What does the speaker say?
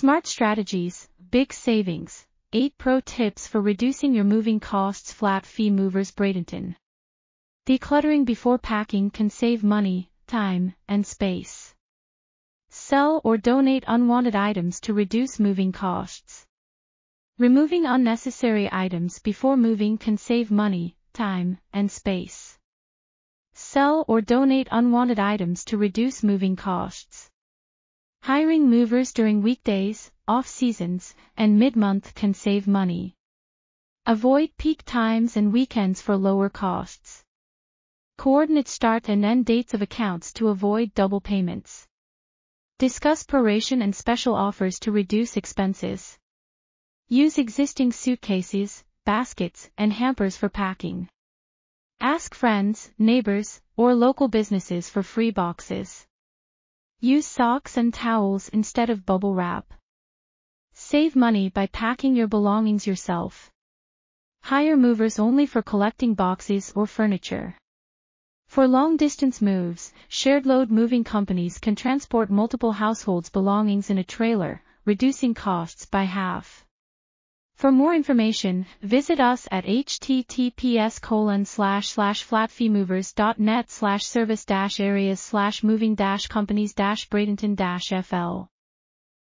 Smart strategies, big savings. 8 pro tips for reducing your moving costs. Flat Fee Movers Bradenton. Decluttering before packing can save money, time, and space. Sell or donate unwanted items to reduce moving costs. Removing unnecessary items before moving can save money, time, and space. Sell or donate unwanted items to reduce moving costs. Hiring movers during weekdays, off seasons, and mid-month can save money. Avoid peak times and weekends for lower costs. Coordinate start and end dates of accounts to avoid double payments. Discuss proration and special offers to reduce expenses. Use existing suitcases, baskets, and hampers for packing. Ask friends, neighbors, or local businesses for free boxes. Use socks and towels instead of bubble wrap. Save money by packing your belongings yourself. Hire movers only for collecting boxes or furniture. For long-distance moves, shared-load moving companies can transport multiple households' belongings in a trailer, reducing costs by half. For more information, visit us at https://flatfeemovers.net/service-areas/moving-companies-bradenton-fl.